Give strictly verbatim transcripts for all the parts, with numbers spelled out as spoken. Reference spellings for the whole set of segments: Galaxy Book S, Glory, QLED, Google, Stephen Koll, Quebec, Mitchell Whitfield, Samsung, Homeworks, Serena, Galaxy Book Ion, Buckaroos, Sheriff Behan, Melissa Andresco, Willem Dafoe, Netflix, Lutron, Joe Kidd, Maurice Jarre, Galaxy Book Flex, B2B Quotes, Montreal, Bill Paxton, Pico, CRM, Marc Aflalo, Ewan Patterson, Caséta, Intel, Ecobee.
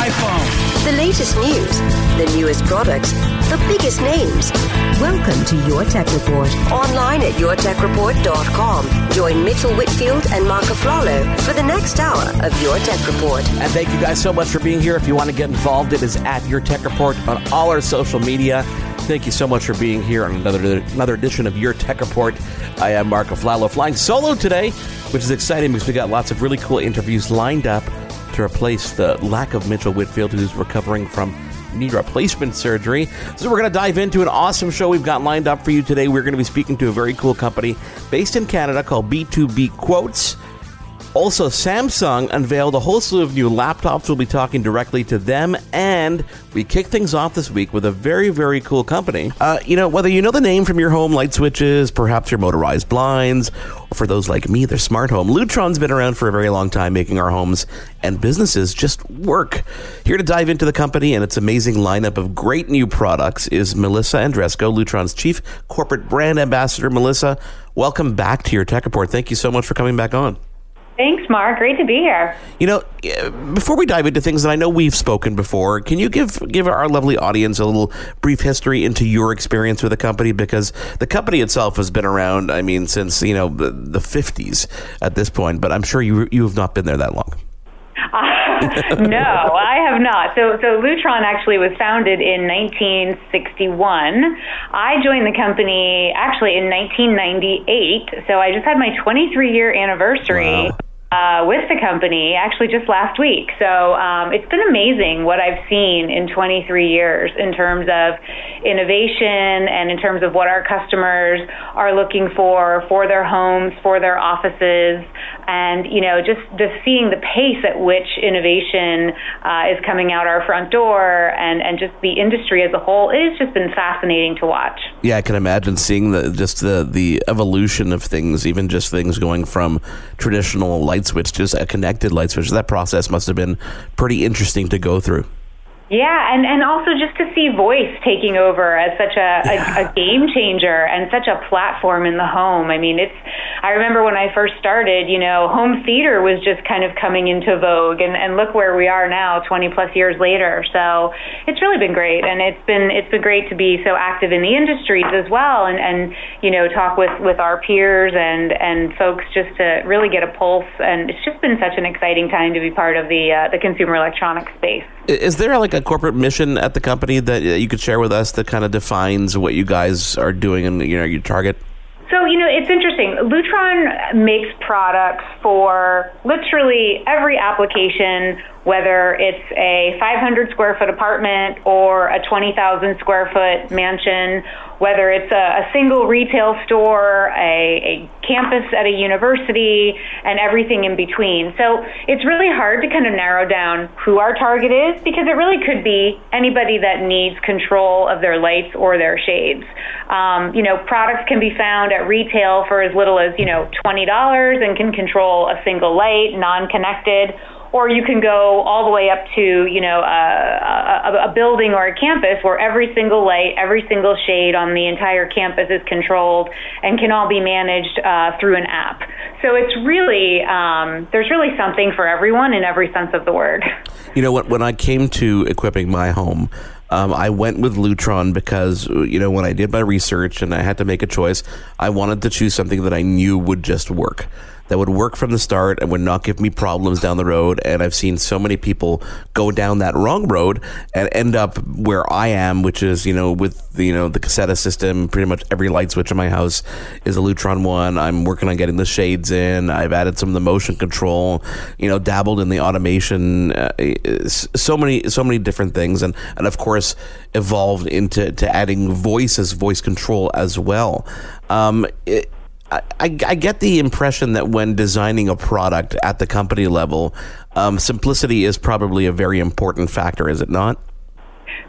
iPhone. The latest news, the newest products, the biggest names. Welcome to Your Tech Report. Online at your tech report dot com. Join Mitchell Whitfield and Marc Aflalo for the next hour of Your Tech Report. And thank you guys so much for being here. If you want to get involved, it is at Your Tech Report on all our social media. Thank you so much for being here on another another edition of Your Tech Report. I am Marc Aflalo, flying solo today, which is exciting because we got lots of really cool interviews lined up to replace the lack of Mitchell Whitfield, who's recovering from knee replacement surgery. So we're going to dive into an awesome show we've got lined up for you today. We're going to be speaking to a very cool company based in Canada called B two B Quotes. Also, Samsung unveiled a whole slew of new laptops. We'll be talking directly to them. And we kick things off this week with a very, very cool company. Uh, you know, whether you know the name from your home light switches, perhaps your motorized blinds, or for those like me, their smart home, Lutron's been around for a very long time, making our homes and businesses just work. Here to dive into the company and its amazing lineup of great new products is Melissa Andresco, Lutron's Chief Corporate Brand Ambassador. Melissa, welcome back to Your Tech Report. Thank you so much for coming back on. Thanks, Mark. Great to be here. You know, before we dive into things that I know we've spoken before, can you give give our lovely audience a little brief history into your experience with the company? Because the company itself has been around, I mean, since, you know, the, the fifties at this point, but I'm sure you you have not been there that long. No, I have not. So, so Lutron actually was founded in nineteen sixty-one. I joined the company actually in nineteen ninety-eight. So I just had my twenty-three year anniversary. Wow. Uh, with the company, actually just last week. So um, it's been amazing what I've seen in twenty-three years in terms of innovation and in terms of what our customers are looking for, for their homes, for their offices, and, you know, just, just seeing the pace at which innovation uh, is coming out our front door and, and just the industry as a whole. It's just been fascinating to watch. Yeah, I can imagine seeing the just the, the evolution of things, even just things going from traditional light switch, just a connected light switch. That process must have been pretty interesting to go through. Yeah, and, and also just to see voice taking over as such a, yeah. a, a game changer and such a platform in the home. I mean, it's. I remember when I first started, you know, home theater was just kind of coming into vogue, and, and look where we are now, twenty plus years later. So it's really been great, and it's been it's been great to be so active in the industries as well, and, and you know, talk with, with our peers and, and folks just to really get a pulse. And it's just been such an exciting time to be part of the uh, the consumer electronics space. Is there like a corporate mission at the company that you could share with us that kind of defines what you guys are doing and, you know, your target? So, you know, it's interesting. Lutron makes products for literally every application, whether it's a five hundred square foot apartment or a twenty thousand square foot mansion, whether it's a, a single retail store, a, a campus at a university, and everything in between. So it's really hard to kind of narrow down who our target is, because it really could be anybody that needs control of their lights or their shades. Um, you know, products can be found at retail for as little as, you know, twenty dollars and can control a single light, non-connected. Or you can go all the way up to, you know, a, a, a building or a campus where every single light, every single shade on the entire campus is controlled and can all be managed uh, through an app. So it's really, um, there's really something for everyone in every sense of the word. You know, when I came to equipping my home, Um, I went with Lutron because, you know, when I did my research and I had to make a choice, I wanted to choose something that I knew would just work, that would work from the start and would not give me problems down the road. And I've seen so many people go down that wrong road and end up where I am, which is, you know, with the, you know, the Caséta system. Pretty much every light switch in my house is a Lutron one. I'm working on getting the shades in. I've added some of the motion control, you know, dabbled in the automation, uh, so many, so many different things. And, and of course, evolved into to adding voice as voice control as well. Um, it, I, I get the impression that when designing a product at the company level, Um, simplicity is probably a very important factor, is it not?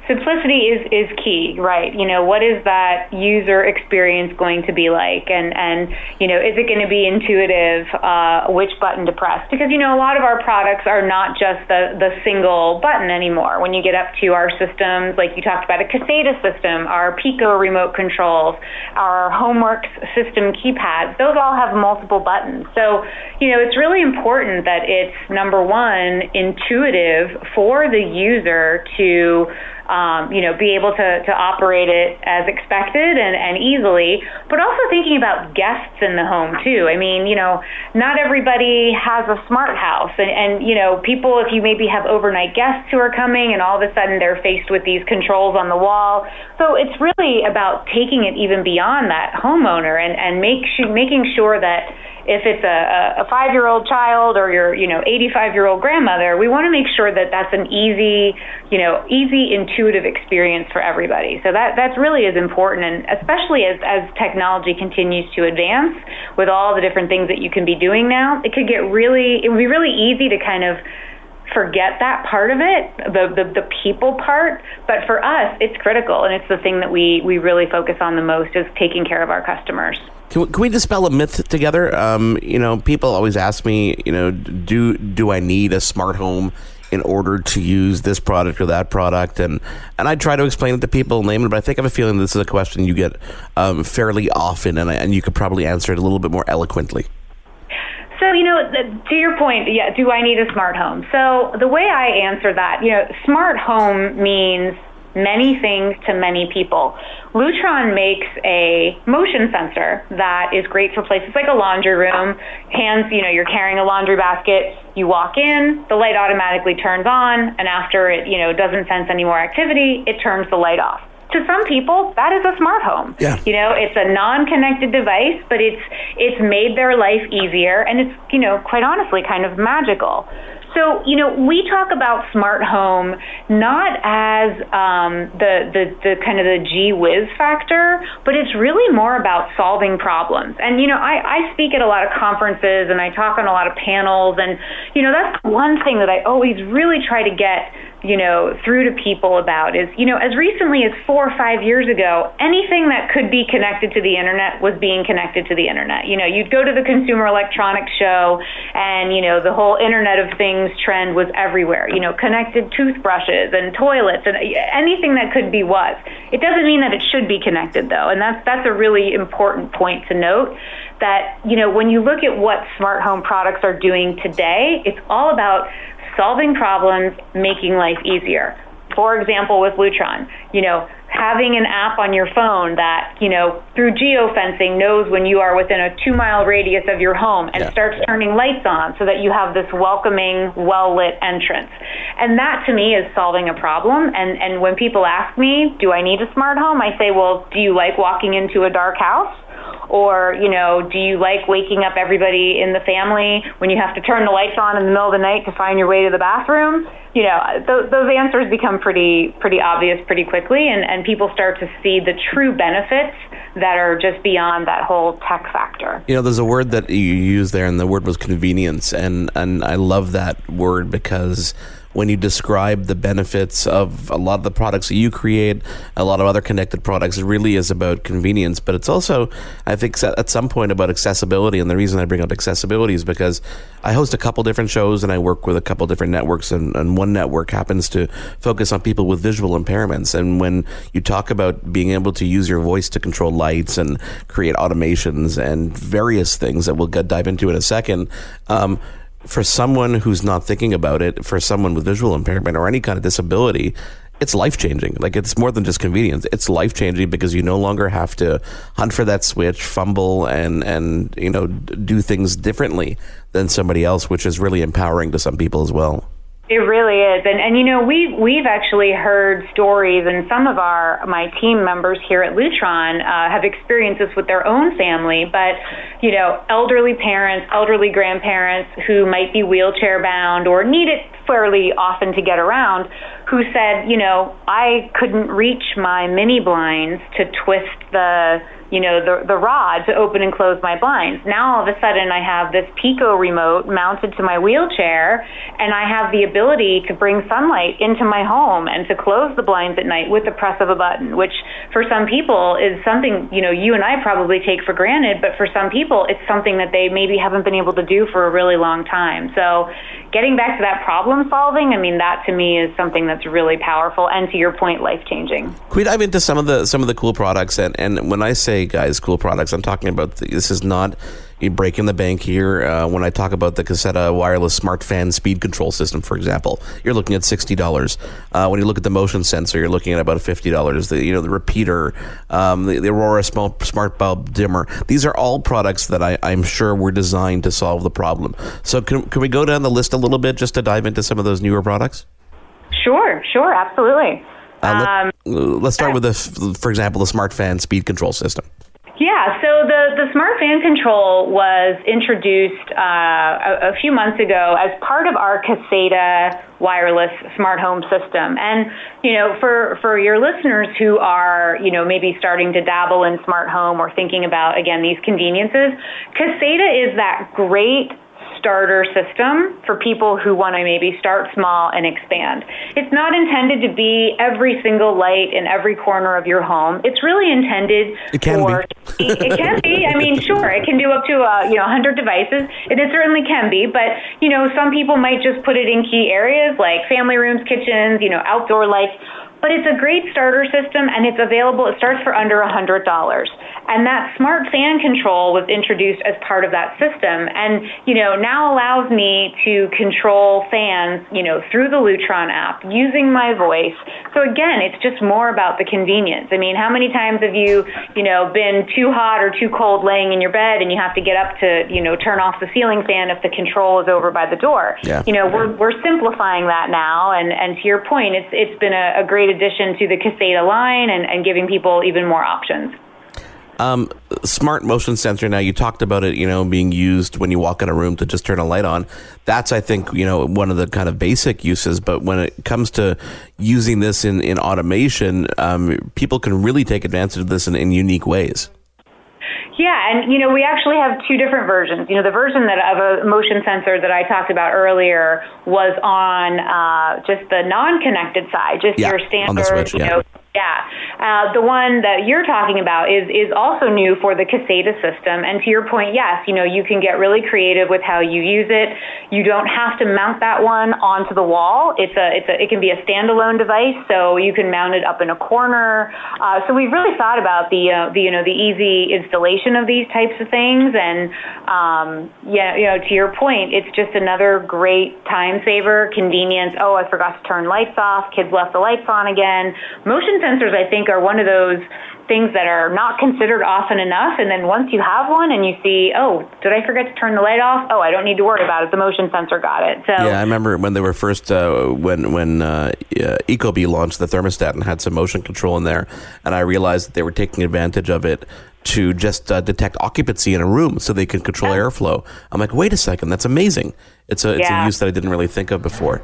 Simplicity is, is key, right? You know, what is that user experience going to be like? And, and you know, is it going to be intuitive? Uh, which button to press? Because, you know, a lot of our products are not just the, the single button anymore. When you get up to our systems, like you talked about a Caséta system, our Pico remote controls, our Homeworks system keypads, those all have multiple buttons. So, you know, it's really important that it's, number one, intuitive for the user to Um, you know, be able to, to operate it as expected and, and easily, but also thinking about guests in the home too. I mean, you know, not everybody has a smart house, and, and you know, people, if you maybe have overnight guests who are coming and all of a sudden they're faced with these controls on the wall. So it's really about taking it even beyond that homeowner and, and make sh- making sure that if it's a, a five-year-old child or your, you know, eighty-five-year-old grandmother, we want to make sure that that's an easy, you know, easy, intuitive experience for everybody. So that, that really is important, and especially as, as technology continues to advance with all the different things that you can be doing now, it could get really, it would be really easy to kind of forget that part of it, the, the the people part. But for us, it's critical, and it's the thing that we, we really focus on the most, is taking care of our customers. Can we, can we dispel a myth together? Um, you know, people always ask me, you know, do do I need a smart home in order to use this product or that product? And, and I try to explain it to people, Layman, but I think I have a feeling this is a question you get um, fairly often, and, I, and you could probably answer it a little bit more eloquently. So, you know, to your point, yeah, do I need a smart home? So the way I answer that, you know, smart home means many things to many people. Lutron makes a motion sensor that is great for places like a laundry room. Hands, you know, you're carrying a laundry basket, you walk in, the light automatically turns on, and after it, you know, doesn't sense any more activity, it turns the light off. To some people, that is a smart home. Yeah. You know, it's a non-connected device, but it's it's made their life easier, and it's, you know, quite honestly, kind of magical. So, you know, we talk about smart home not as um, the, the, the kind of the gee whiz factor, but it's really more about solving problems. And, you know, I, I speak at a lot of conferences and I talk on a lot of panels. And, you know, that's one thing that I always really try to get, you know, through to people about is, you know, as recently as four or five years ago, anything that could be connected to the internet was being connected to the internet. You know, you'd go to the Consumer Electronics Show and, you know, the whole Internet of Things trend was everywhere. You know, connected toothbrushes and toilets and anything that could be was. It doesn't mean that it should be connected, though. And that's, that's a really important point to note, that, you know, when you look at what smart home products are doing today, it's all about solving problems, making life easier. For example, with Lutron, you know, having an app on your phone that, you know, through geofencing knows when you are within a two-mile radius of your home and yeah. starts turning lights on so that you have this welcoming, well-lit entrance. And that, to me, is solving a problem. And, and when people ask me, do I need a smart home? I say, well, do you like walking into a dark house? Or, you know, do you like waking up everybody in the family when you have to turn the lights on in the middle of the night to find your way to the bathroom? You know, th- those answers become pretty pretty obvious pretty quickly, and, and people start to see the true benefits that are just beyond that whole tech factor. You know, there's a word that you used there, and the word was convenience, and, and I love that word, because when you describe the benefits of a lot of the products that you create, a lot of other connected products, it really is about convenience. But it's also, I think, at some point about accessibility. And the reason I bring up accessibility is because I host a couple different shows and I work with a couple different networks. And, and one network happens to focus on people with visual impairments. And when you talk about being able to use your voice to control lights and create automations and various things that we'll dive into in a second, um, for someone who's not thinking about it, for someone with visual impairment or any kind of disability, it's life-changing. Like, it's more than just convenience. It's life-changing because you no longer have to hunt for that switch, fumble, and, and you know, do things differently than somebody else, which is really empowering to some people as well. It really is. And, and you know, we, we've actually heard stories, and some of our my team members here at Lutron uh, have experienced this with their own family, but, you know, elderly parents, elderly grandparents who might be wheelchair-bound or need it fairly often to get around, who said, you know, I couldn't reach my mini blinds to twist the you know, the, the rod to open and close my blinds. Now all of a sudden I have this Pico remote mounted to my wheelchair, and I have the ability to bring sunlight into my home and to close the blinds at night with the press of a button, which for some people is something, you know, you and I probably take for granted, but for some people it's something that they maybe haven't been able to do for a really long time. So getting back to that problem solving, I mean, that to me is something that's really powerful and, to your point, life-changing. Can we dive into some of the some of the cool products? And, and when I say, guys, cool products, I'm talking about the, this is not you breaking the bank here. Uh, when I talk about the Caséta wireless smart fan speed control system, for example, you're looking at sixty dollars. Uh, when you look at the motion sensor, you're looking at about fifty dollars. The, you know, the repeater, um, the, the Aurora smart bulb dimmer. These are all products that I, I'm sure were designed to solve the problem. So can, can we go down the list a little bit just to dive into some of those newer products? Sure, sure, absolutely. Uh, let, um, let's start with, the, for example, the smart fan speed control system. Yeah, so the, the smart fan control was introduced uh, a, a few months ago as part of our Caséta wireless smart home system. And, you know, for, for your listeners who are, you know, maybe starting to dabble in smart home or thinking about, again, these conveniences, Caséta is that great starter system for people who want to maybe start small and expand. It's not intended to be every single light in every corner of your home. It's really intended it can for... Be. It can be. I mean, sure, it can do up to uh, you know one hundred devices. It, it certainly can be, but you know, some people might just put it in key areas like family rooms, kitchens, you know, outdoor lights. But it's a great starter system, and it's available. It starts for under one hundred dollars. And that smart fan control was introduced as part of that system, and, you know, now allows me to control fans, you know, through the Lutron app using my voice. So, again, it's just more about the convenience. I mean, how many times have you, you know, been too hot or too cold laying in your bed, and you have to get up to, you know, turn off the ceiling fan if the control is over by the door? Yeah. You know, we're, we're simplifying that now, and, and to your point, it's it's been a, a great addition to the Caséta line and, and giving people even more options. Um, smart motion sensor. Now, you talked about it, you know, being used when you walk in a room to just turn a light on. That's, I think, you know, one of the kind of basic uses. But when it comes to using this in, in automation, um, people can really take advantage of this in, in unique ways. Yeah, and, you know, we actually have two different versions. You know, the version that of a motion sensor that I talked about earlier was on uh, just the non-connected side, just yeah, your standard, on the switch, you yeah. know, Yeah, uh, the one that you're talking about is is also new for the Caséta system. And to your point, yes, you know, you can get really creative with how you use it. You don't have to mount that one onto the wall. It's a it's a it can be a standalone device, so you can mount it up in a corner. Uh, so we've really thought about the uh, the you know the easy installation of these types of things. And um, yeah, you know, to your point, it's just another great time saver, convenience. Oh, I forgot to turn lights off. Kids left the lights on again. Motion sensors, I think, are one of those things that are not considered often enough, and then once you have one and you see, oh, did I forget to turn the light off? Oh, I don't need to worry about it. The motion sensor got it. So yeah, I remember when they were first, uh, when when uh, Ecobee launched the thermostat and had some motion control in there, and I realized that they were taking advantage of it to just uh, detect occupancy in a room so they could control yeah. airflow. I'm like, wait a second, that's amazing. It's a, it's yeah. a use that I didn't really think of before.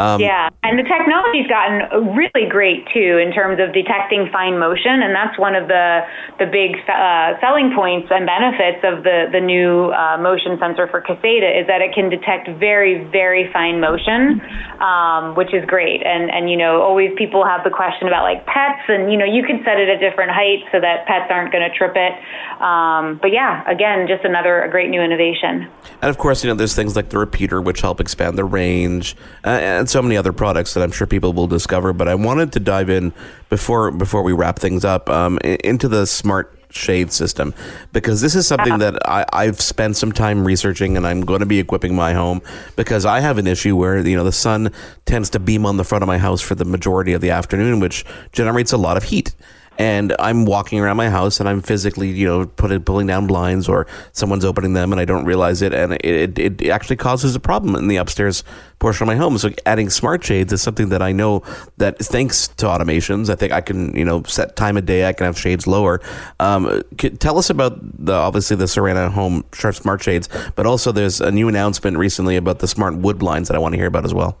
Um, yeah, and the technology's gotten really great, too, in terms of detecting fine motion, and that's one of the the big uh, selling points and benefits of the, the new uh, motion sensor for Caséta is that it can detect very, very fine motion, um, which is great. And, and, you know, always people have the question about, like, pets, and, you know, you can set it at different heights so that pets aren't going to trip it. Um, but, yeah, again, just another a great new innovation. And, of course, you know, there's things like the repeater, which help expand the range, uh, and so many other products that I'm sure people will discover, but I wanted to dive in before before we wrap things up um, into the smart shade system, because this is something that I, I've spent some time researching, and I'm going to be equipping my home, because I have an issue where, you know, the sun tends to beam on the front of my house for the majority of the afternoon, which generates a lot of heat. And I'm walking around my house, and I'm physically, you know, putting pulling down blinds, or someone's opening them, and I don't realize it, and it, it it actually causes a problem in the upstairs portion of my home. So adding smart shades is something that I know that, thanks to automations, I think I can, you know, set time of day. I can have shades lower. Um, could, tell us about the obviously the Serena Home Smart Shades, but also there's a new announcement recently about the smart wood blinds that I want to hear about as well.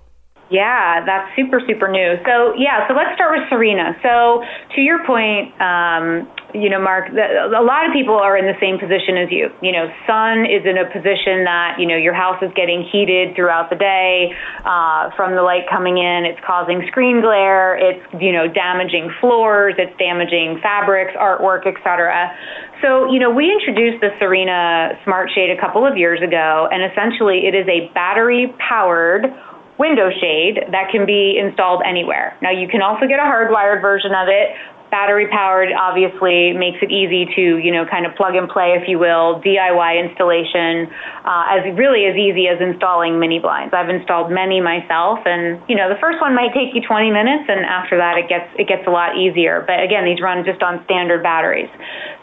Yeah, that's super, super new. So, yeah, so let's start with Serena. So, to your point, um, you know, Mark, a lot of people are in the same position as you. You know, sun is in a position that, you know, your house is getting heated throughout the day uh, from the light coming in. It's causing screen glare. It's, you know, damaging floors. It's damaging fabrics, artwork, et cetera. So, you know, we introduced the Serena Smart Shade a couple of years ago, and essentially it is a battery-powered window shade that can be installed anywhere. Now, you can also get a hardwired version of it. Battery powered obviously makes it easy to, you know, kind of plug and play, if you will, D I Y installation, uh, as really as easy as installing mini blinds. I've installed many myself, and, you know, the first one might take you twenty minutes, and after that it gets it gets a lot easier. But again, these run just on standard batteries.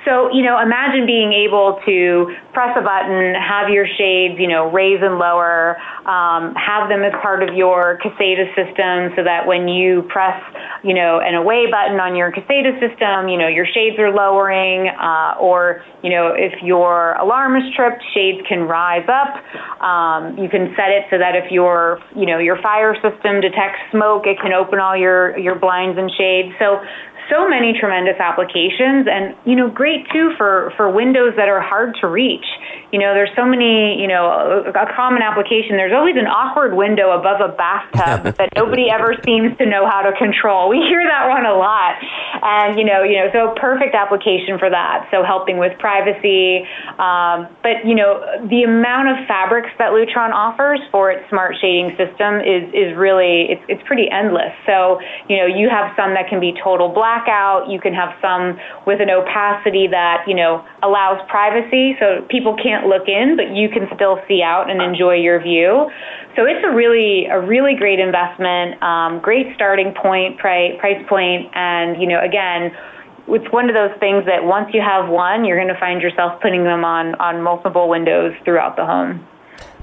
So, you know, imagine being able to press a button, have your shades, you know, raise and lower, um, have them as part of your Caséta system, so that when you press, you know, an away button on your Caséta system, you know, your shades are lowering, uh, or, you know, if your alarm is tripped, shades can rise up. Um, you can set it so that if your, you know, your fire system detects smoke, it can open all your, your blinds and shades. So, so many tremendous applications, and, you know, great too for, for windows that are hard to reach. You know, there's so many, you know, a, a common application. There's always an awkward window above a bathtub that nobody ever seems to know how to control. We hear that one a lot. And, you know, you know, so perfect application for that. So helping with privacy. Um, but, you know, the amount of fabrics that Lutron offers for its smart shading system is, is really, it's, it's pretty endless. So, you know, you have some that can be total black. Blackout. You can have some with an opacity that, you know, allows privacy, so people can't look in, but you can still see out and enjoy your view. So it's a really, a really great investment, um, great starting point, price, price point, and, you know, again, it's one of those things that once you have one, you're going to find yourself putting them on on multiple windows throughout the home.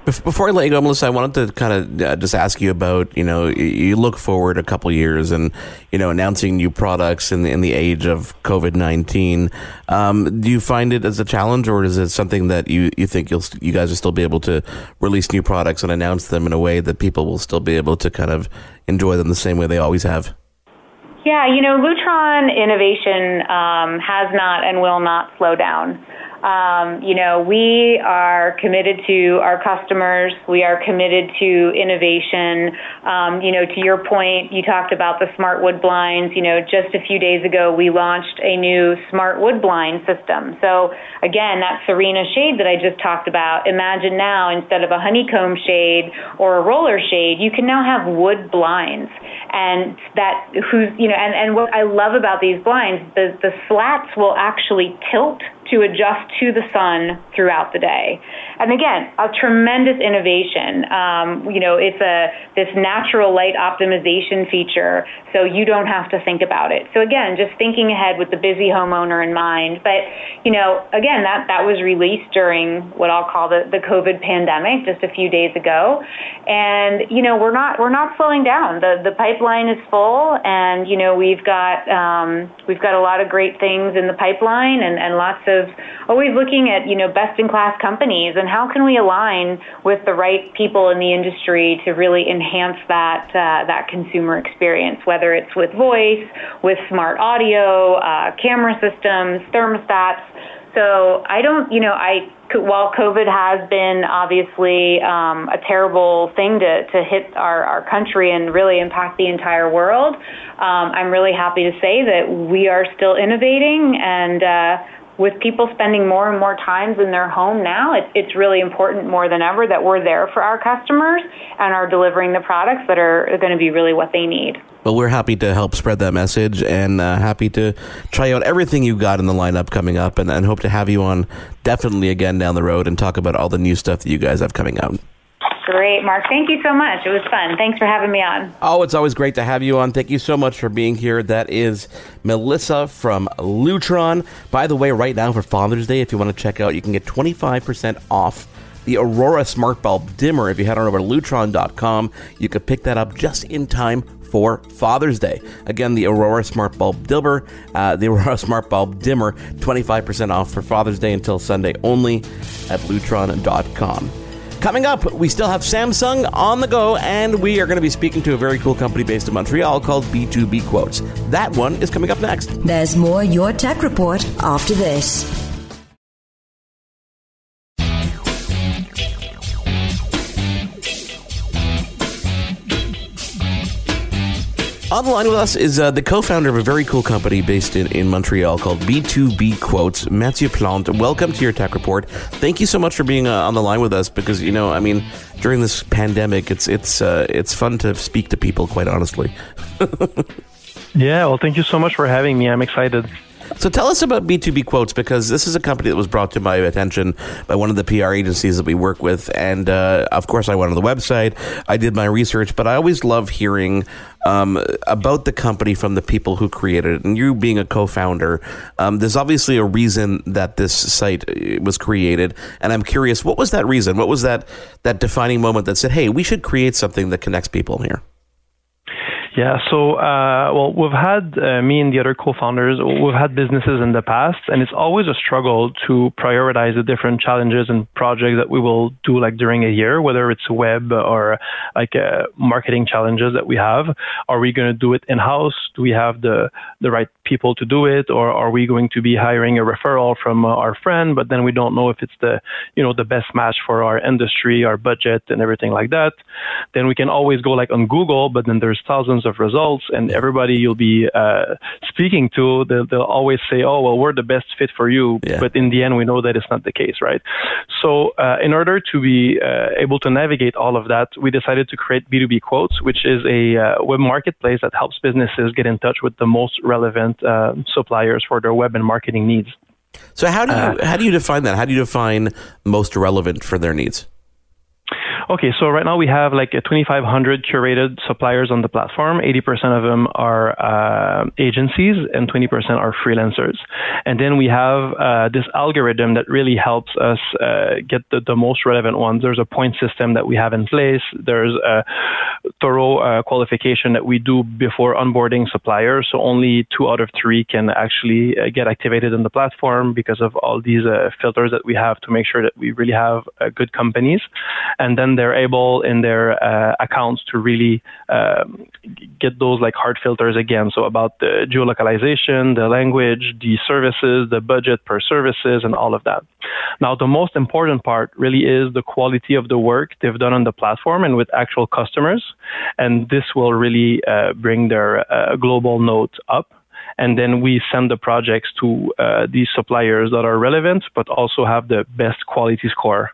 Before I let you go, Melissa, I wanted to kind of just ask you about, you know, you look forward a couple years and, you know, announcing new products in the, in the age of COVID nineteen. Um, do you find it as a challenge, or is it something that you, you think you'll you guys will still be able to release new products and announce them in a way that people will still be able to kind of enjoy them the same way they always have? Yeah, you know, Lutron innovation um, has not and will not slow down. Um, you know, we are committed to our customers. We are committed to innovation. Um, you know, to your point, you talked about the smart wood blinds. You know, just a few days ago, we launched a new smart wood blind system. So again, that Serena shade that I just talked about, imagine now instead of a honeycomb shade or a roller shade, you can now have wood blinds. And that, who's, you know, and, and what I love about these blinds, the, the slats will actually tilt to adjust to the sun throughout the day. And again, a tremendous innovation. Um, you know, it's a this natural light optimization feature, so you don't have to think about it. So again, just thinking ahead with the busy homeowner in mind. But, you know, again, that, that was released during what I'll call the, the COVID pandemic just a few days ago. And, you know, we're not we're not slowing down. The the pipeline is full, and, you know, we've got um, we've got a lot of great things in the pipeline, and, and lots of always looking at, you know, best-in-class companies and how can we align with the right people in the industry to really enhance that uh, that consumer experience, whether it's with voice, with smart audio, uh, camera systems, thermostats. So I don't, you know, I while COVID has been obviously um, a terrible thing to, to hit our, our country and really impact the entire world, um, I'm really happy to say that we are still innovating, and uh with people spending more and more times in their home now, it, it's really important more than ever that we're there for our customers and are delivering the products that are, are going to be really what they need. Well, we're happy to help spread that message, and uh, happy to try out everything you've got in the lineup coming up, and, and hope to have you on definitely again down the road and talk about all the new stuff that you guys have coming out. Great, Mark. Thank you so much. It was fun. Thanks for having me on. Oh, it's always great to have you on. Thank you so much for being here. That is Melissa from Lutron. By the way, right now for Father's Day, if you want to check out, you can get twenty-five percent off the Aurora Smart Bulb Dimmer. If you head on over to Lutron dot com, you could pick that up just in time for Father's Day. Again, the Aurora Smart Bulb Dimmer, uh, the Aurora Smart Bulb Dimmer, twenty-five percent off for Father's Day until Sunday only at Lutron dot com. Coming up, we still have Samsung on the go, and we are going to be speaking to a very cool company based in Montreal called B two B Quotes. That one is coming up next. There's more Your Tech Report after this. On the line with us is uh, the co-founder of a very cool company based in, in Montreal called B two B Quotes, Mathieu Plante. Welcome to Your Tech Report. Thank you so much for being uh, on the line with us because, you know, I mean, during this pandemic, it's it's uh, it's fun to speak to people, quite honestly. Yeah, well, thank you so much for having me. I'm excited. So tell us about B two B Quotes, because this is a company that was brought to my attention by one of the P R agencies that we work with. And, uh, of course, I went on the website. I did my research, but I always love hearing um, about the company from the people who created it. And you being a co-founder, um, there's obviously a reason that this site was created. And I'm curious, what was that reason? What was that, that defining moment that said, hey, we should create something that connects people here? Yeah, so, uh, well, we've had, uh, me and the other co-founders, we've had businesses in the past, and it's always a struggle to prioritize the different challenges and projects that we will do, like, during a year, whether it's web or, like, uh, marketing challenges that we have. Are we going to do it in-house? Do we have the, the right people to do it? Or are we going to be hiring a referral from uh, our friend, but then we don't know if it's the, you know, the best match for our industry, our budget, and everything like that? Then we can always go, like, on Google, but then there's thousands of results, and everybody you'll be uh, speaking to, they'll, they'll always say, oh, well, we're the best fit for you. Yeah. But in the end, we know that it's not the case, right? So uh, in order to be uh, able to navigate all of that, we decided to create B two B Quotes, which is a uh, web marketplace that helps businesses get in touch with the most relevant uh, suppliers for their web and marketing needs. So how do you, uh, how do you define that? How do you define most relevant for their needs? Okay, so right now we have like twenty-five hundred curated suppliers on the platform. eighty percent of them are uh, agencies and twenty percent are freelancers. And then we have uh, this algorithm that really helps us uh, get the, the most relevant ones. There's a point system that we have in place. There's a thorough uh, qualification that we do before onboarding suppliers. So only two out of three can actually uh, get activated on the platform because of all these uh, filters that we have to make sure that we really have uh, good companies. And then they're able in their uh, accounts to really um, get those like hard filters again. So about the geolocalization, the language, the services, the budget per services, and all of that. Now, the most important part really is the quality of the work they've done on the platform and with actual customers. And this will really uh, bring their uh, global note up. And then we send the projects to uh, these suppliers that are relevant, but also have the best quality score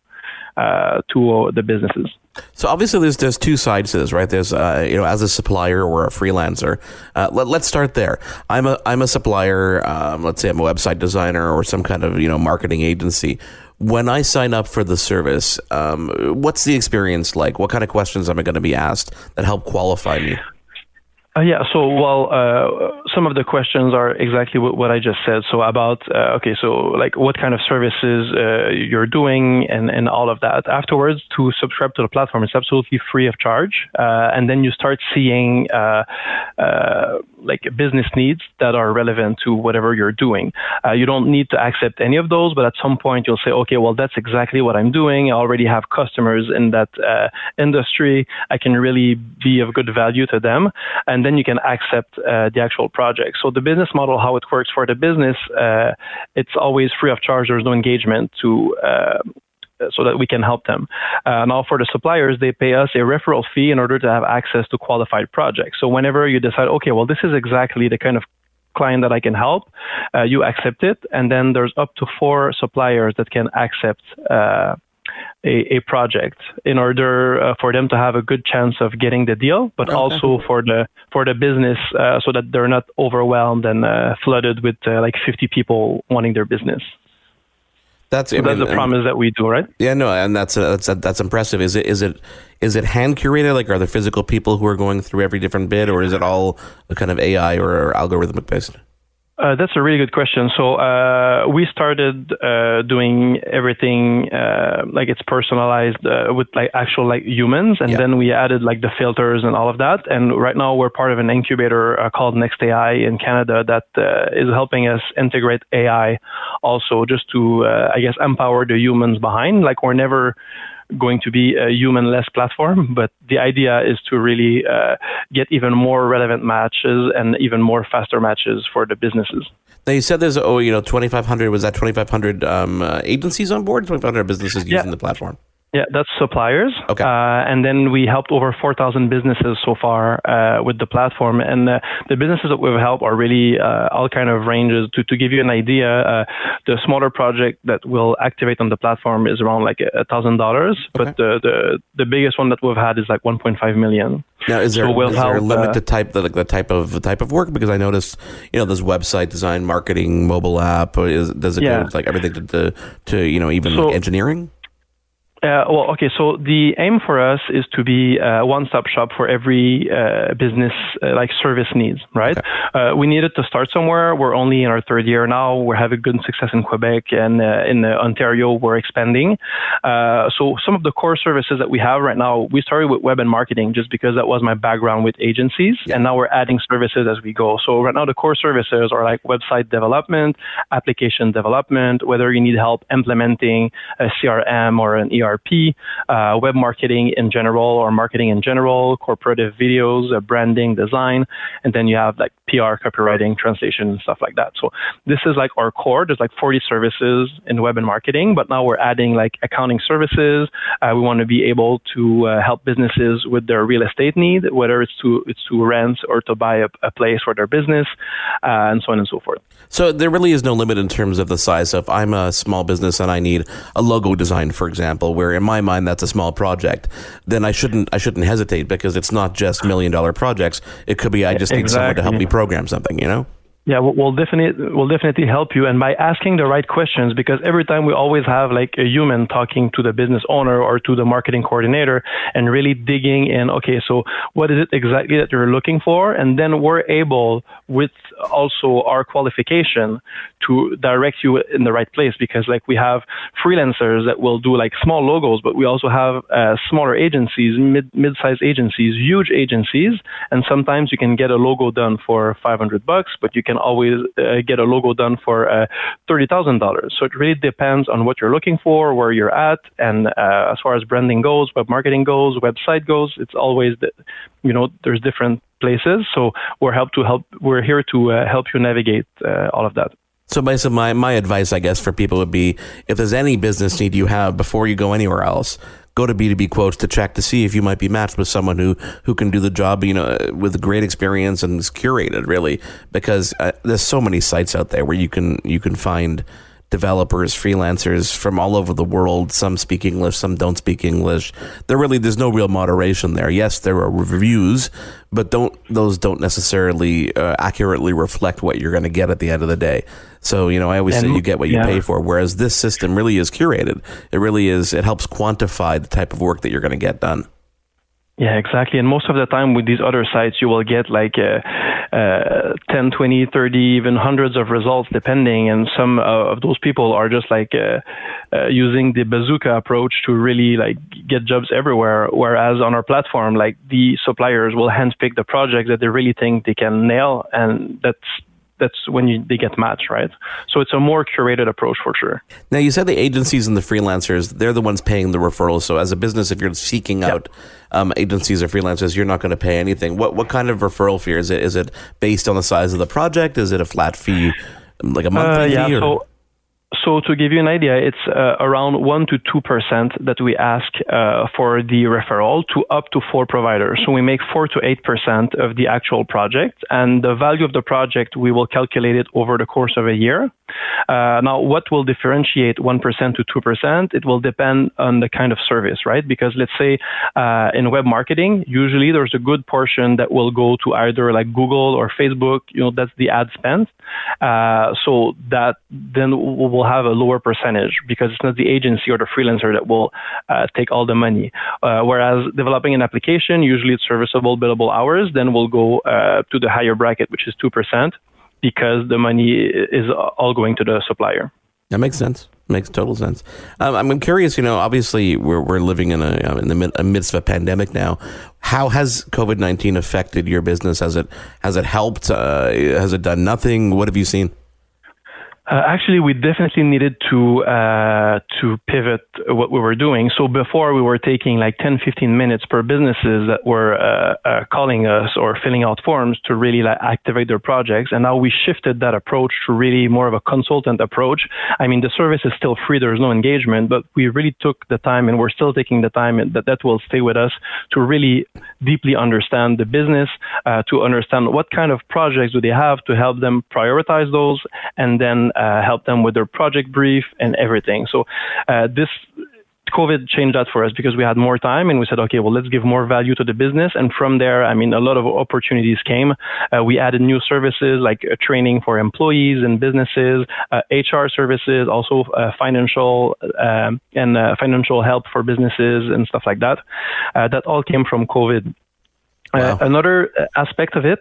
Uh, to uh, the businesses. So obviously, there's there's two sides to this, right? There's uh, you know, as a supplier or a freelancer. Uh, let, let's start there. I'm a I'm a supplier. Um, let's say I'm a website designer or some kind of you know marketing agency. When I sign up for the service, um, what's the experience like? What kind of questions am I going to be asked that help qualify me? Uh, yeah, so, well, uh, some of the questions are exactly what, what I just said. So about, uh, okay, so like what kind of services uh, you're doing and, and all of that. Afterwards, to subscribe to the platform, it's absolutely free of charge. Uh, and then you start seeing uh, uh, like business needs that are relevant to whatever you're doing. Uh, you don't need to accept any of those, but at some point you'll say, okay, well, that's exactly what I'm doing. I already have customers in that uh, industry. I can really be of good value to them. And And then you can accept uh, the actual project. So the business model, how it works for the business, uh, it's always free of charge. There's no engagement to uh, so that we can help them. Uh, now for the suppliers, they pay us a referral fee in order to have access to qualified projects. So whenever you decide, okay, well, this is exactly the kind of client that I can help, uh, you accept it. And then there's up to four suppliers that can accept uh A, a project in order uh, for them to have a good chance of getting the deal, but okay. also for the for the business uh, so that they're not overwhelmed and uh, flooded with uh, like fifty people wanting their business. That's, so I mean, that's the promise that we do, right? Yeah, no, and that's a, that's a, that's impressive. Is it is it is it hand curated? Like, are there physical people who are going through every different bid, or is it all a kind of A I or algorithmic based? Uh, that's a really good question. So uh, we started uh, doing everything uh, like it's personalized uh, with like actual like humans, and yeah. then we added like the filters and all of that. And right now we're part of an incubator uh, called Next A I in Canada that uh, is helping us integrate A I also just to, uh, I guess, empower the humans behind. Like we're never going to be a human-less platform, but the idea is to really uh, get even more relevant matches and even more faster matches for the businesses. Now, you said there's, oh, you know, twenty-five hundred, was that twenty-five hundred um, uh, agencies on board, twenty-five hundred businesses using yeah. the platform? Yeah, that's suppliers. Okay. Uh, and then we helped over four thousand businesses so far uh, with the platform. And uh, the businesses that we've helped are really uh, all kind of ranges. To, to give you an idea, uh, the smaller project that we'll activate on the platform is around like one thousand dollars. Okay. But the, the the biggest one that we've had is like one point five million dollars. Now, is there, so we'll is help, there a limit uh, to type the, like, the type of the type of work? Because I noticed, you know, this website design, marketing, mobile app, is, does it yeah. go like everything to, to, to you know, even so, like engineering? Uh, well, okay, so the aim for us is to be a one-stop shop for every uh, business, uh, like, service needs, right? Okay. Uh, we needed to start somewhere. We're only in our third year now. We're having good success in Quebec and uh, in uh, Ontario. We're expanding. Uh, so some of the core services that we have right now, we started with web and marketing just because that was my background with agencies, yeah. and now we're adding services as we go. So right now the core services are like website development, application development, whether you need help implementing a C R M or an E R P. Uh, web marketing in general or marketing in general, corporative videos, uh, branding, design, and then you have like P R, copywriting, translation, and stuff like that. So this is like our core. There's like forty services in web and marketing, but now we're adding like accounting services. Uh, we want to be able to uh, help businesses with their real estate need, whether it's to it's to rent or to buy a, a place for their business, uh, and so on and so forth. So there really is no limit in terms of the size. So if I'm a small business and I need a logo design, for example, where in my mind that's a small project, then I shouldn't I shouldn't hesitate, because it's not just million dollar projects. It could be I just need exactly. someone to help me program something, you know? Yeah, we'll definitely we'll definitely help you, and by asking the right questions, because every time we always have like a human talking to the business owner or to the marketing coordinator and really digging in, okay, so what is it exactly that you're looking for? And then we're able, with also our qualification, to direct you in the right place, because like we have freelancers that will do like small logos, but we also have uh, smaller agencies, mid, mid-sized agencies, huge agencies, and sometimes you can get a logo done for five hundred bucks, but you can always uh, get a logo done for uh, thirty thousand dollars. So it really depends on what you're looking for, where you're at, and uh, as far as branding goes, web marketing goes, website goes, it's always, the, you know, there's different places. So we're help to help. We're here to uh, help you navigate uh, all of that. So basically, my, my advice, I guess, for people would be, if there's any business need you have before you go anywhere else, go to B two B Quotes to check to see if you might be matched with someone who, who can do the job, you know, with great experience and is curated, really, because uh, there's so many sites out there where you can you can find developers, freelancers from all over the world. Some speak English, some don't speak English. There really there's no real moderation there. Yes, there are reviews, but don't those don't necessarily uh, accurately reflect what you're going to get at the end of the day. So, you know, I always and, say you get what you yeah. pay for, whereas this system really is curated. It really is. It helps quantify the type of work that you're going to get done. Yeah, exactly. And most of the time with these other sites, you will get like uh, uh, ten, twenty, thirty, even hundreds of results, depending. And some uh, of those people are just like uh, uh, using the bazooka approach to really like get jobs everywhere. Whereas on our platform, like the suppliers will handpick the project that they really think they can nail. And that's that's when you, they get matched, right? So it's a more curated approach for sure. Now, you said the agencies and the freelancers, they're the ones paying the referrals. So as a business, if you're seeking yep. out um, agencies or freelancers, you're not going to pay anything. What what kind of referral fee is it? Is it based on the size of the project? Is it a flat fee, like a monthly uh, yeah, fee? Or? So- So to give you an idea, it's uh, around one to two percent that we ask uh, for the referral to up to four providers. So we make four to eight percent of the actual project, and the value of the project, we will calculate it over the course of a year. Uh, now, what will differentiate one percent to two percent? It will depend on the kind of service, right? Because let's say uh, in web marketing, usually there's a good portion that will go to either like Google or Facebook. You know, that's the ad spend. Uh, so that then we'll will have a lower percentage, because it's not the agency or the freelancer that will uh, take all the money. Uh, whereas developing an application, usually it's serviceable billable hours, then we'll go uh, to the higher bracket, which is two percent, because the money is all going to the supplier. That makes sense. Makes total sense. Um, I'm curious, you know, obviously we're we're living in a in the midst of a pandemic now. How has COVID nineteen affected your business? Has it, has it helped? Uh, has it done nothing? What have you seen? Uh, actually, we definitely needed to uh, to pivot what we were doing. So before we were taking like ten, fifteen minutes per businesses that were uh, uh, calling us or filling out forms to really like activate their projects. And now we shifted that approach to really more of a consultant approach. I mean, the service is still free. There's no engagement, but we really took the time, and we're still taking the time, and that, that will stay with us, to really deeply understand the business, uh, to understand what kind of projects do they have, to help them prioritize those, and then Uh, help them with their project brief and everything. So uh, this COVID changed that for us, because we had more time and we said, okay, well, let's give more value to the business. And from there, I mean, a lot of opportunities came. Uh, we added new services like uh, training for employees and businesses, uh, H R services, also uh, financial um, and uh, financial help for businesses and stuff like that. Uh, that all came from COVID. Wow. Uh, another aspect of it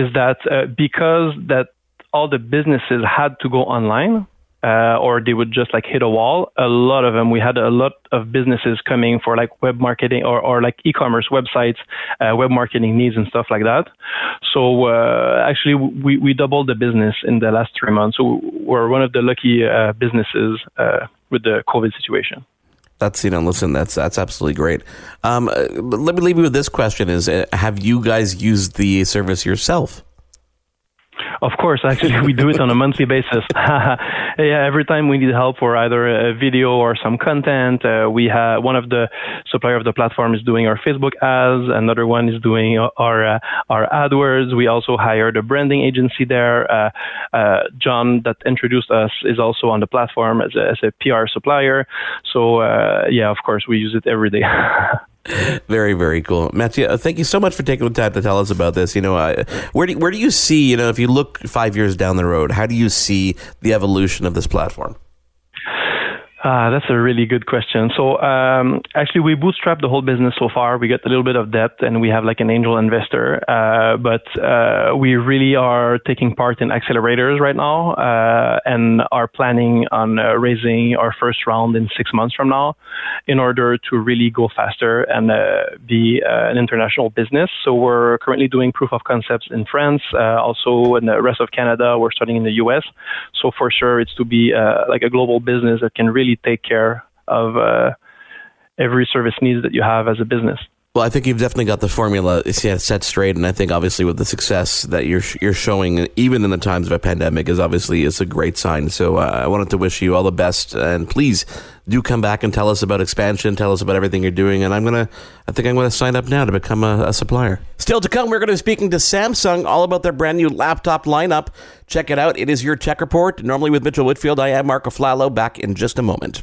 is that uh, because that all the businesses had to go online, uh, or they would just like hit a wall. A lot of them, we had a lot of businesses coming for like web marketing or, or like e-commerce websites, uh, web marketing needs and stuff like that. So uh, actually we, we doubled the business in the last three months. So we're one of the lucky uh, businesses uh, with the COVID situation. That's, you know, listen, that's that's absolutely great. Um, let me leave you with this question is, uh, have you guys used the service yourself? Of course, actually, we do it on a monthly basis. Yeah, every time we need help for either a video or some content, uh, we have one of the supplier of the platform is doing our Facebook ads. Another one is doing our uh, our AdWords. We also hired a branding agency there. Uh, uh, John, that introduced us, is also on the platform as a, as a P R supplier. So uh, yeah, of course, we use it every day. Very, very cool. Mathieu, thank you so much for taking the time to tell us about this. You know, uh, where do where do you see, you know, if you look five years down the road, how do you see the evolution of this platform? Uh, that's a really good question. So um, actually, we bootstrapped the whole business so far. We got a little bit of debt, and we have like an angel investor. Uh, but uh, we really are taking part in accelerators right now, uh, and are planning on uh, raising our first round in six months from now, in order to really go faster and uh, be uh, an international business. So we're currently doing proof of concepts in France, uh, also in the rest of Canada. We're starting in the U S. So for sure, it's to be uh, like a global business that can really take care of uh, every service needs that you have as a business. Well, I think you've definitely got the formula set straight, and I think obviously with the success that you're you're showing, even in the times of a pandemic, is obviously is a great sign. So uh, I wanted to wish you all the best, and please do come back and tell us about expansion, tell us about everything you're doing, and I'm gonna, I think I'm gonna sign up now to become a, a supplier. Still to come, we're gonna be speaking to Samsung all about their brand new laptop lineup. Check it out. It is your Tech Report. Normally with Mitchell Whitfield, I am Marco Aflalo. Back in just a moment.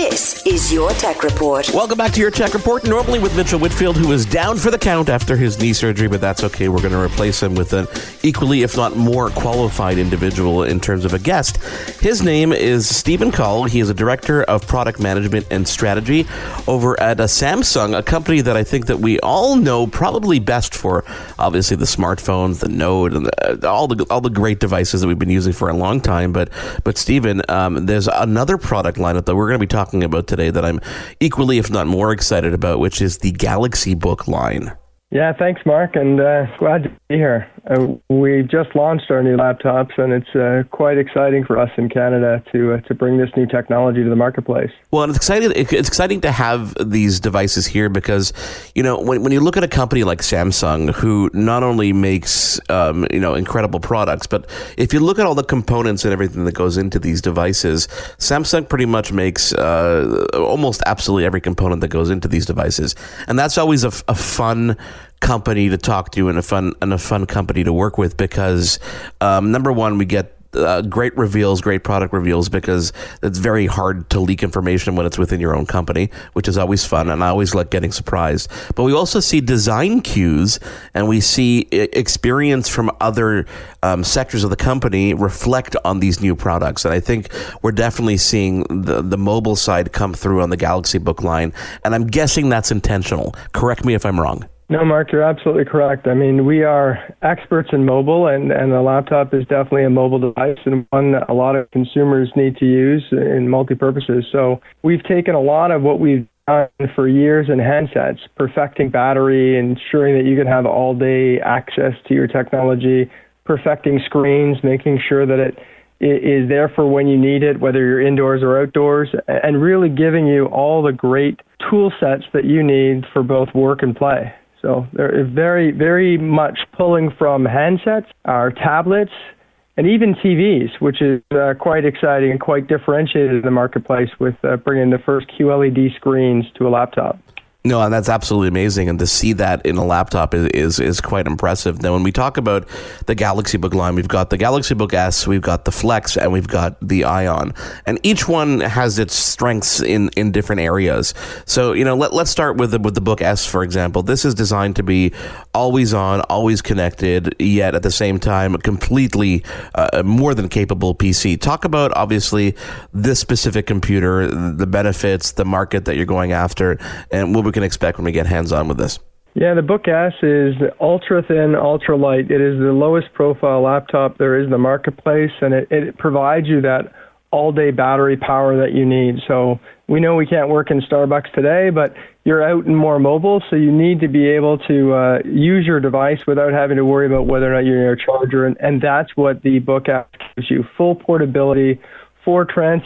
This is your Tech Report. Welcome back to your Tech Report, normally with Mitchell Whitfield, who is down for the count after his knee surgery, but that's okay. We're going to replace him with an equally, if not more, qualified individual in terms of a guest. His name is Stephen Koll. He is a director of product management and strategy over at a Samsung, a company that I think that we all know probably best for, obviously, the smartphone, the Note, and the, all the all the great devices that we've been using for a long time. But, but Stephen, um, there's another product lineup that we're going to be talking talking about today that I'm equally, if not more, excited about, which is the Galaxy Book line. Yeah, thanks, Mark, and uh, glad to be here. Uh, we just launched our new laptops, and it's uh, quite exciting for us in Canada to uh, to bring this new technology to the marketplace. Well, and it's exciting. It's exciting to have these devices here because, you know, when when you look at a company like Samsung, who not only makes um, you know incredible products, but if you look at all the components and everything that goes into these devices, Samsung pretty much makes uh, almost absolutely every component that goes into these devices, and that's always a, a fun company to talk to and a fun and a fun company to work with because um, number one, we get uh, great reveals, great product reveals, because it's very hard to leak information when it's within your own company, which is always fun. And I always like getting surprised. But we also see design cues and we see experience from other um, sectors of the company reflect on these new products. And I think we're definitely seeing the, the mobile side come through on the Galaxy Book line. And I'm guessing that's intentional. Correct me if I'm wrong. No, Mark, you're absolutely correct. I mean, we are experts in mobile, and, and the laptop is definitely a mobile device and one that a lot of consumers need to use in multi-purposes. So we've taken a lot of what we've done for years in handsets, perfecting battery, ensuring that you can have all-day access to your technology, perfecting screens, making sure that it is there for when you need it, whether you're indoors or outdoors, and really giving you all the great tool sets that you need for both work and play. So they're very, very much pulling from handsets, our tablets, and even T Vs, which is uh, quite exciting and quite differentiated in the marketplace with uh, bringing the first Q L E D screens to a laptop. No, and that's absolutely amazing. And to see that in a laptop is, is, is quite impressive. Now, when we talk about the Galaxy Book line, we've got the Galaxy Book S, we've got the Flex, and we've got the Ion. And each one has its strengths in, in different areas. So, you know, let, let's start with the, with the Book S, for example. This is designed to be always on, always connected, yet at the same time, a completely uh, more than capable P C. Talk about, obviously, this specific computer, the benefits, the market that you're going after, and what we can expect when we get hands-on with this. Yeah, the Book S is ultra-thin, ultra-light. It is the lowest profile laptop there is in the marketplace, and it, it provides you that all-day battery power that you need. So we know we can't work in Starbucks today, but you're out and more mobile, so you need to be able to uh, use your device without having to worry about whether or not you're near a charger, and, and that's what the Book S gives you, full portability, for trans-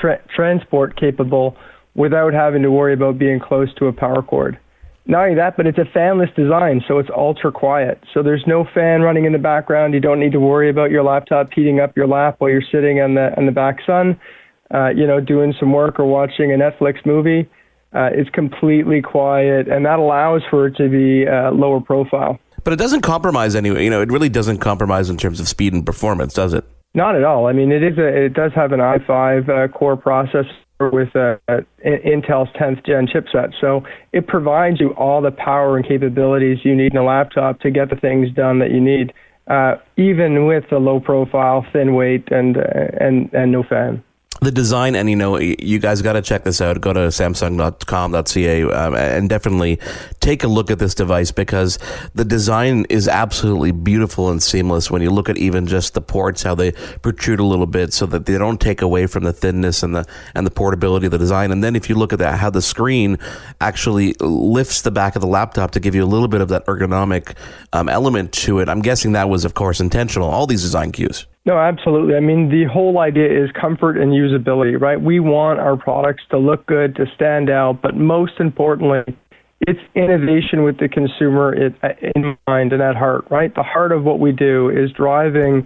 tra- transport capable without having to worry about being close to a power cord. Not only that, but it's a fanless design, so it's ultra quiet. So there's no fan running in the background. You don't need to worry about your laptop heating up your lap while you're sitting on the on the back sun, uh, you know, doing some work or watching a Netflix movie. Uh, it's completely quiet, and that allows for it to be uh, lower profile. But it doesn't compromise anyway. You know, it really doesn't compromise in terms of speed and performance, does it? Not at all. I mean, it is a, it does have an i five uh, core processor with uh, Intel's tenth gen chipset. So it provides you all the power and capabilities you need in a laptop to get the things done that you need, uh, even with the low profile, thin weight, and, uh, and, and no fan. The design, and you know, you guys got to check this out. Go to samsung dot com dot c a um, and definitely take a look at this device, because the design is absolutely beautiful and seamless when you look at even just the ports, how they protrude a little bit so that they don't take away from the thinness and the and the portability of the design. And then if you look at that, how the screen actually lifts the back of the laptop to give you a little bit of that ergonomic um, element to it. I'm guessing that was, of course, intentional, all these design cues. No, absolutely. I mean, the whole idea is comfort and usability, right? We want our products to look good, to stand out, but most importantly, it's innovation with the consumer in mind and at heart, right? The heart of what we do is driving,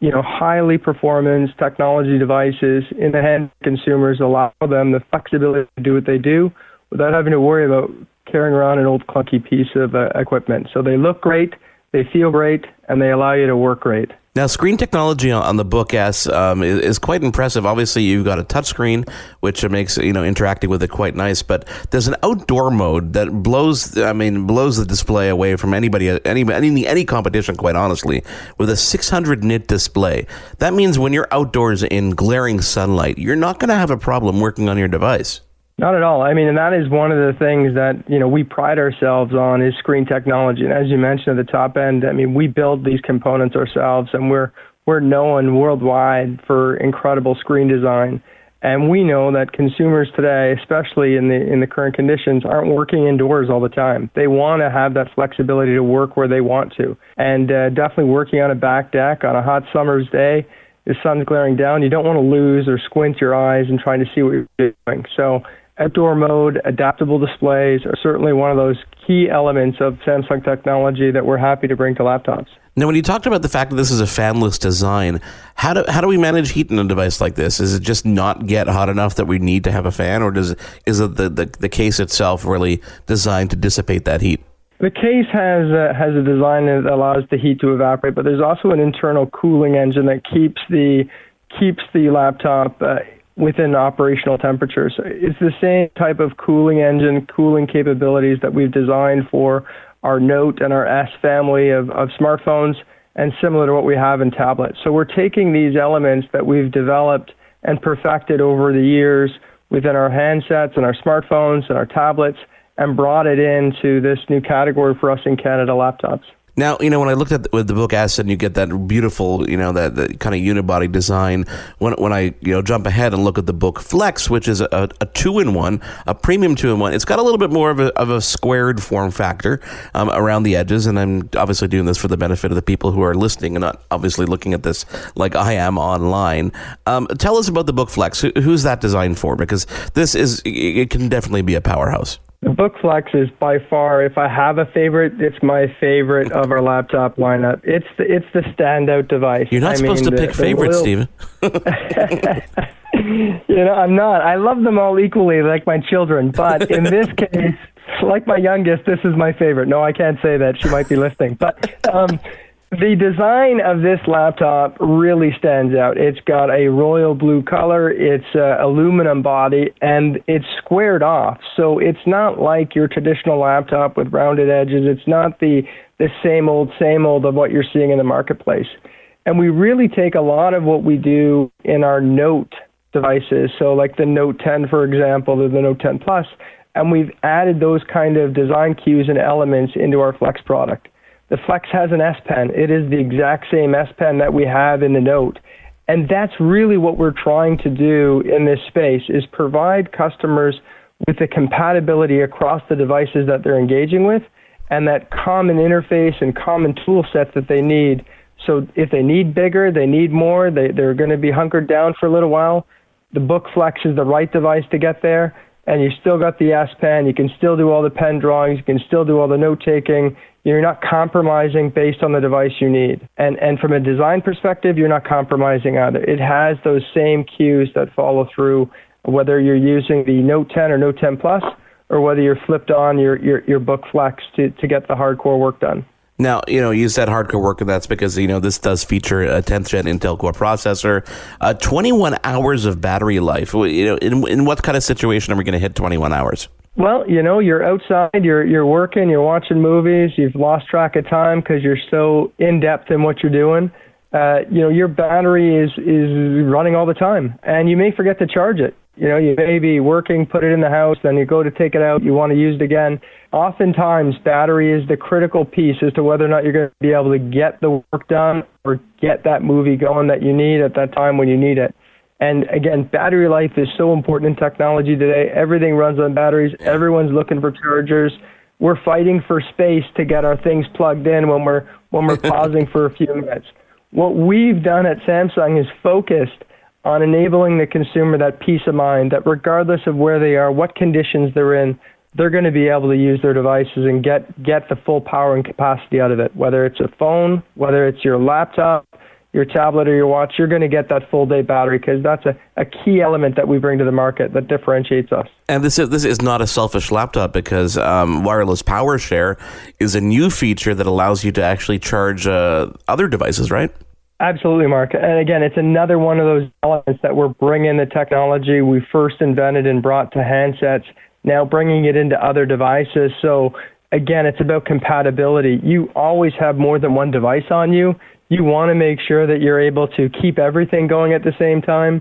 you know, highly performance technology devices in the hand of consumers, allow them the flexibility to do what they do without having to worry about carrying around an old clunky piece of uh, equipment. So they look great, they feel great, and they allow you to work great. Now, screen technology on the Book S um, is, is quite impressive. Obviously, you've got a touchscreen, which makes, you know, interacting with it quite nice. But there's an outdoor mode that blows, I mean, blows the display away from anybody, any any any competition, quite honestly, with a six hundred nit display. That means when you're outdoors in glaring sunlight, you're not going to have a problem working on your device. Not at all. I mean, and that is one of the things that, you know, we pride ourselves on is screen technology. And as you mentioned at the top end, I mean, we build these components ourselves, and we're we're known worldwide for incredible screen design. And we know that consumers today, especially in the in the current conditions, aren't working indoors all the time. They want to have that flexibility to work where they want to. And uh, definitely working on a back deck on a hot summer's day, the sun's glaring down. You don't want to lose or squint your eyes and trying to see what you're doing. So outdoor mode, adaptable displays are certainly one of those key elements of Samsung technology that we're happy to bring to laptops. Now, when you talked about the fact that this is a fanless design, how do how do we manage heat in a device like this? Is it just not get hot enough that we need to have a fan, or does is it the, the, the case itself really designed to dissipate that heat? The case has a, has a design that allows the heat to evaporate, but there's also an internal cooling engine that keeps the keeps the laptop Uh, within operational temperatures. It's the same type of cooling engine, cooling capabilities that we've designed for our Note and our S family of, of smartphones, and similar to what we have in tablets. So we're taking these elements that we've developed and perfected over the years within our handsets and our smartphones and our tablets, and brought it into this new category for us in Canada, laptops. Now, you know, when I looked at the, with the Book S, and you get that beautiful, you know, that, that kind of unibody design, when when I, you know, jump ahead and look at the Book Flex, which is a, a two-in-one, a premium two-in-one, it's got a little bit more of a, of a squared form factor um, around the edges, and I'm obviously doing this for the benefit of the people who are listening and not obviously looking at this like I am online. Um, tell us about the Book Flex. Who, who's that designed for? Because this is, it can definitely be a powerhouse. The Book Flex is by far, if I have a favorite, it's my favorite of our laptop lineup. It's the, it's the standout device. You're not I supposed mean, to the, pick the favorites, little... Stephen. You know, I'm not. I love them all equally, like my children. But in this case, like my youngest, this is my favorite. No, I can't say that. She might be listening. But um, the design of this laptop really stands out. It's got a royal blue color, it's an aluminum body, and it's squared off. So it's not like your traditional laptop with rounded edges. It's not the, the same old, same old of what you're seeing in the marketplace. And we really take a lot of what we do in our Note devices. So like the Note ten, for example, the Note ten Plus, and we've added those kind of design cues and elements into our Flex product. The Flex has an S Pen. It is the exact same S Pen that we have in the Note. And that's really what we're trying to do in this space, is provide customers with the compatibility across the devices that they're engaging with and that common interface and common tool sets that they need. So if they need bigger, they need more, they, they're going to be hunkered down for a little while, the Book Flex is the right device to get there. And you still got the S Pen, you can still do all the pen drawings, you can still do all the note-taking. You're not compromising based on the device you need. And and from a design perspective, you're not compromising either. It has those same cues that follow through, whether you're using the Note ten or Note ten Plus, or whether you're flipped on your, your, your Book Flex to, to get the hardcore work done. Now, you know, you said hardcore work, and that's because, you know, this does feature a tenth gen Intel Core processor, uh, twenty-one hours of battery life. You know, in, in what kind of situation are we going to hit twenty-one hours? Well, you know, you're outside, you're you're working, you're watching movies, you've lost track of time because you're so in-depth in what you're doing. Uh, you know, your battery is, is running all the time, and you may forget to charge it. You know, you may be working, put it in the house, then you go to take it out, you want to use it again. Oftentimes, battery is the critical piece as to whether or not you're going to be able to get the work done or get that movie going that you need at that time when you need it. And again, battery life is so important in technology today. Everything runs on batteries. Everyone's looking for chargers. We're fighting for space to get our things plugged in when we're when we're pausing for a few minutes. What we've done at Samsung is focused on enabling the consumer that peace of mind that regardless of where they are, what conditions they're in, they're going to be able to use their devices and get, get the full power and capacity out of it. Whether it's a phone, whether it's your laptop, your tablet, or your watch, you're going to get that full day battery because that's a, a key element that we bring to the market that differentiates us. And this is this is not a selfish laptop because um, wireless power share is a new feature that allows you to actually charge uh, other devices, right? Absolutely, Mark. And again, it's another one of those elements that we're bringing the technology we first invented and brought to handsets, now bringing it into other devices. So again, it's about compatibility. You always have more than one device on you. You want to make sure that you're able to keep everything going at the same time.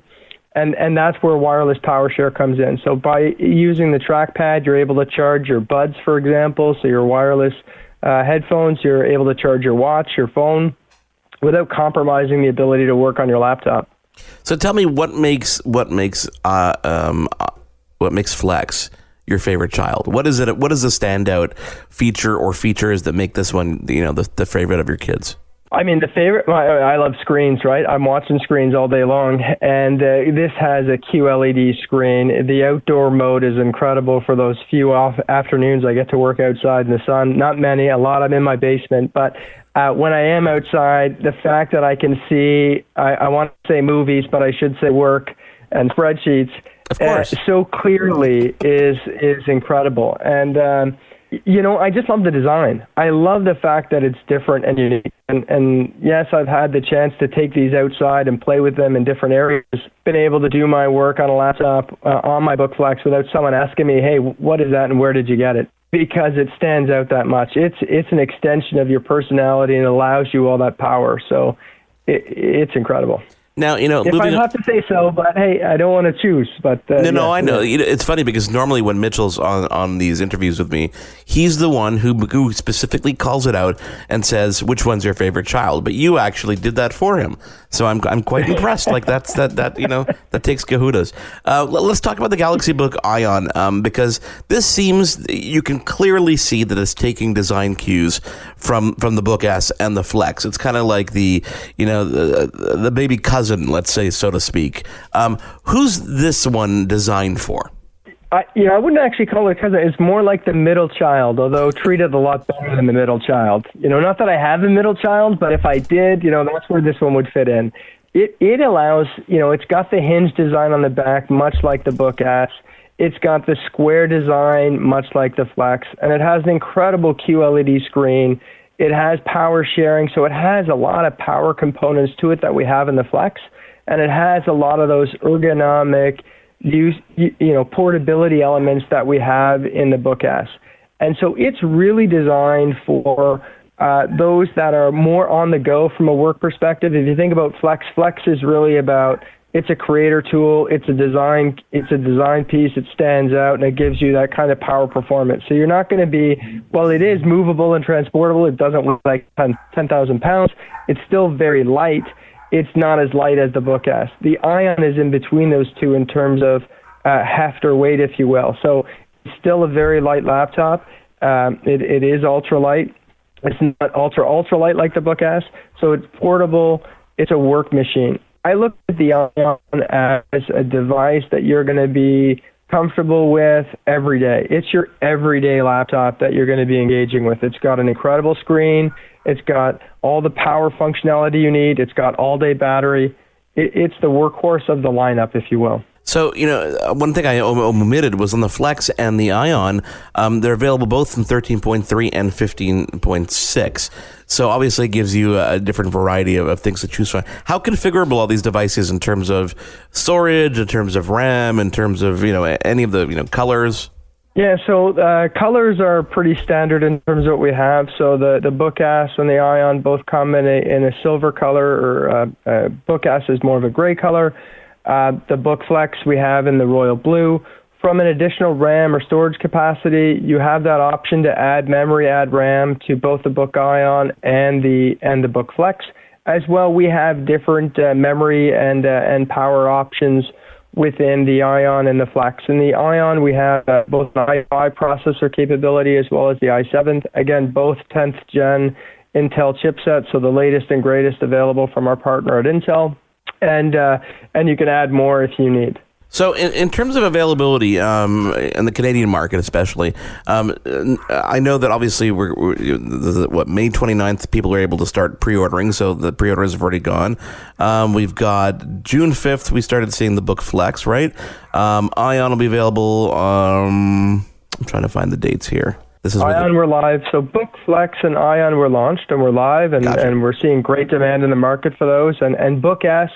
And, and that's where wireless power share comes in. So by using the trackpad, you're able to charge your buds, for example, so your wireless uh, headphones, you're able to charge your watch, your phone, without compromising the ability to work on your laptop. So tell me what makes what makes uh, um, what makes Flex your favorite child? What is it? What is the standout feature or features that make this one, you know, the, the favorite of your kids? I mean, the favorite. I love screens, right? I'm watching screens all day long, and uh, this has a Q L E D screen. The outdoor mode is incredible for those few off afternoons I get to work outside in the sun. Not many, a lot. I'm in my basement, but. Uh, when I am outside, the fact that I can see, I, I want to say movies, but I should say work and spreadsheets of course. Uh, so clearly is is incredible. And, um, you know, I just love the design. I love the fact that it's different and unique. And, and yes, I've had the chance to take these outside and play with them in different areas. Been able to do my work on a laptop uh, on my Book Flex without someone asking me, hey, what is that and where did you get it? Because it stands out that much. It's it's an extension of your personality and allows you all that power. So it, it's incredible. Now, you know, if I have to say so, but hey, I don't want to choose. But uh, no, yeah, no, I know. Yeah. It's funny because normally when Mitchell's on, on these interviews with me, he's the one who, who specifically calls it out and says which one's your favorite child. But you actually did that for him, so I'm I'm quite impressed. Like that's that that you know that takes cahutas. Uh, let's talk about the Galaxy Book Ion um, because this seems you can clearly see that it's taking design cues from from the Book S and the Flex. It's kind of like the you know the, the baby cousin. Let's say, so to speak. Um, who's this one designed for? I, you know, I wouldn't actually call it cousin. It's more like the middle child, although treated a lot better than the middle child. You know, not that I have a middle child, but if I did, you know, that's where this one would fit in. It it allows, you know, it's got the hinge design on the back, much like the Book S. It's got the square design, much like the Flex, and it has an incredible Q L E D screen. It has power sharing, so it has a lot of power components to it that we have in the Flex, and it has a lot of those ergonomic, use, you know, portability elements that we have in the Book S. And so it's really designed for uh, those that are more on the go from a work perspective. If you think about Flex, Flex is really about, it's a creator tool, it's a design, it's a design piece, it stands out, and it gives you that kind of power performance. So you're not going to be, well, it is movable and transportable, it doesn't weigh like ten thousand pounds, it's still very light, it's not as light as the Book S. The Ion is in between those two in terms of uh, heft or weight, if you will. So it's still a very light laptop, um, it, it is ultralight, it's not ultra, ultralight like the Book S, so it's portable, it's a work machine. I look at the Ion as a device that you're going to be comfortable with every day. It's your everyday laptop that you're going to be engaging with. It's got an incredible screen. It's got all the power functionality you need. It's got all-day battery. It, it's the workhorse of the lineup, if you will. So, you know, one thing I omitted was on the Flex and the Ion, um, they're available both from thirteen point three and fifteen point six. So obviously it gives you a different variety of, of things to choose from. How configurable are these devices in terms of storage, in terms of RAM, in terms of, you know, any of the, you know, colors? Yeah, so uh, colors are pretty standard in terms of what we have. So the, the Book S and the Ion both come in a, in a silver color, or uh, uh, Book S is more of a gray color. Uh, the Book Flex we have in the royal blue. From an additional RAM or storage capacity, you have that option to add memory, add RAM to both the Book Ion and the and the Book Flex. As well, we have different uh, memory and uh, and power options within the Ion and the Flex. In the Ion, we have uh, both the i five processor capability as well as the i seven. Again, both tenth gen Intel chipsets, so the latest and greatest available from our partner at Intel. And uh, and you can add more if you need. So in, in terms of availability, um, in the Canadian market especially, um, I know that obviously we're, we're what May twenty-ninth people are able to start pre-ordering, so the pre-orders have already gone. Um, we've got June fifth we started seeing the Book Flex, right? Um, Ion will be available. Um, I'm trying to find the dates here. This is Ion, the- we're live. So Book Flex and Ion were launched and we're live, and, gotcha. and we're seeing great demand in the market for those. And, and Book S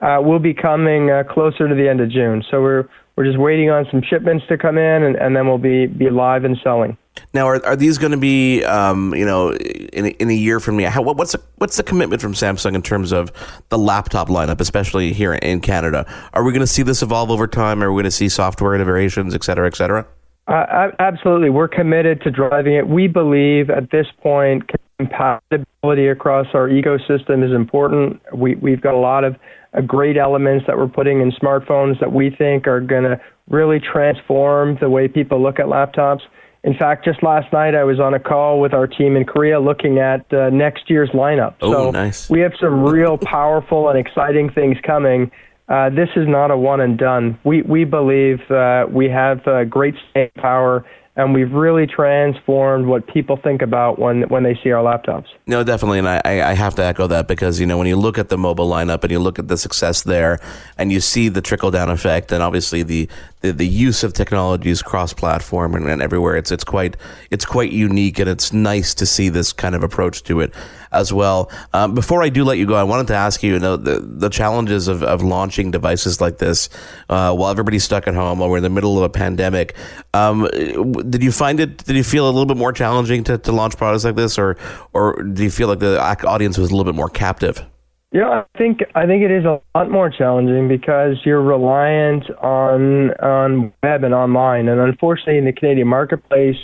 uh, will be coming uh, closer to the end of June. So we're we're just waiting on some shipments to come in, and, and then we'll be, be live and selling. Now, are are these going to be, um, you know, in in a year from now? How, what's the, what's the commitment from Samsung in terms of the laptop lineup, especially here in Canada? Are we going to see this evolve over time? Are we going to see software iterations, et cetera, et cetera? Uh, absolutely. We're committed to driving it. We believe at this point compatibility across our ecosystem is important. We, we've got a lot of uh, great elements that we're putting in smartphones that we think are going to really transform the way people look at laptops. In fact, just last night I was on a call with our team in Korea looking at uh, next year's lineup. Oh, so nice. We have some real powerful and exciting things coming. Uh, this is not a one and done. We we believe uh, we have uh, great staying power, and we've really transformed what people think about when when they see our laptops. No, definitely, and I, I have to echo that because, you know, when you look at the mobile lineup and you look at the success there, and you see the trickle down effect, and obviously the, the, the use of technologies cross platform and, and everywhere, it's it's quite it's quite unique, and it's nice to see this kind of approach to it as well. Um, before I do let you go, I wanted to ask you, you know, the, the challenges of, of launching devices like this uh, while everybody's stuck at home, while we're in the middle of a pandemic. Um, did you find it, did you feel a little bit more challenging to, to launch products like this, or, or do you feel like the audience was a little bit more captive? Yeah, I think I think it is a lot more challenging because you're reliant on on web and online, and unfortunately, in the Canadian marketplace,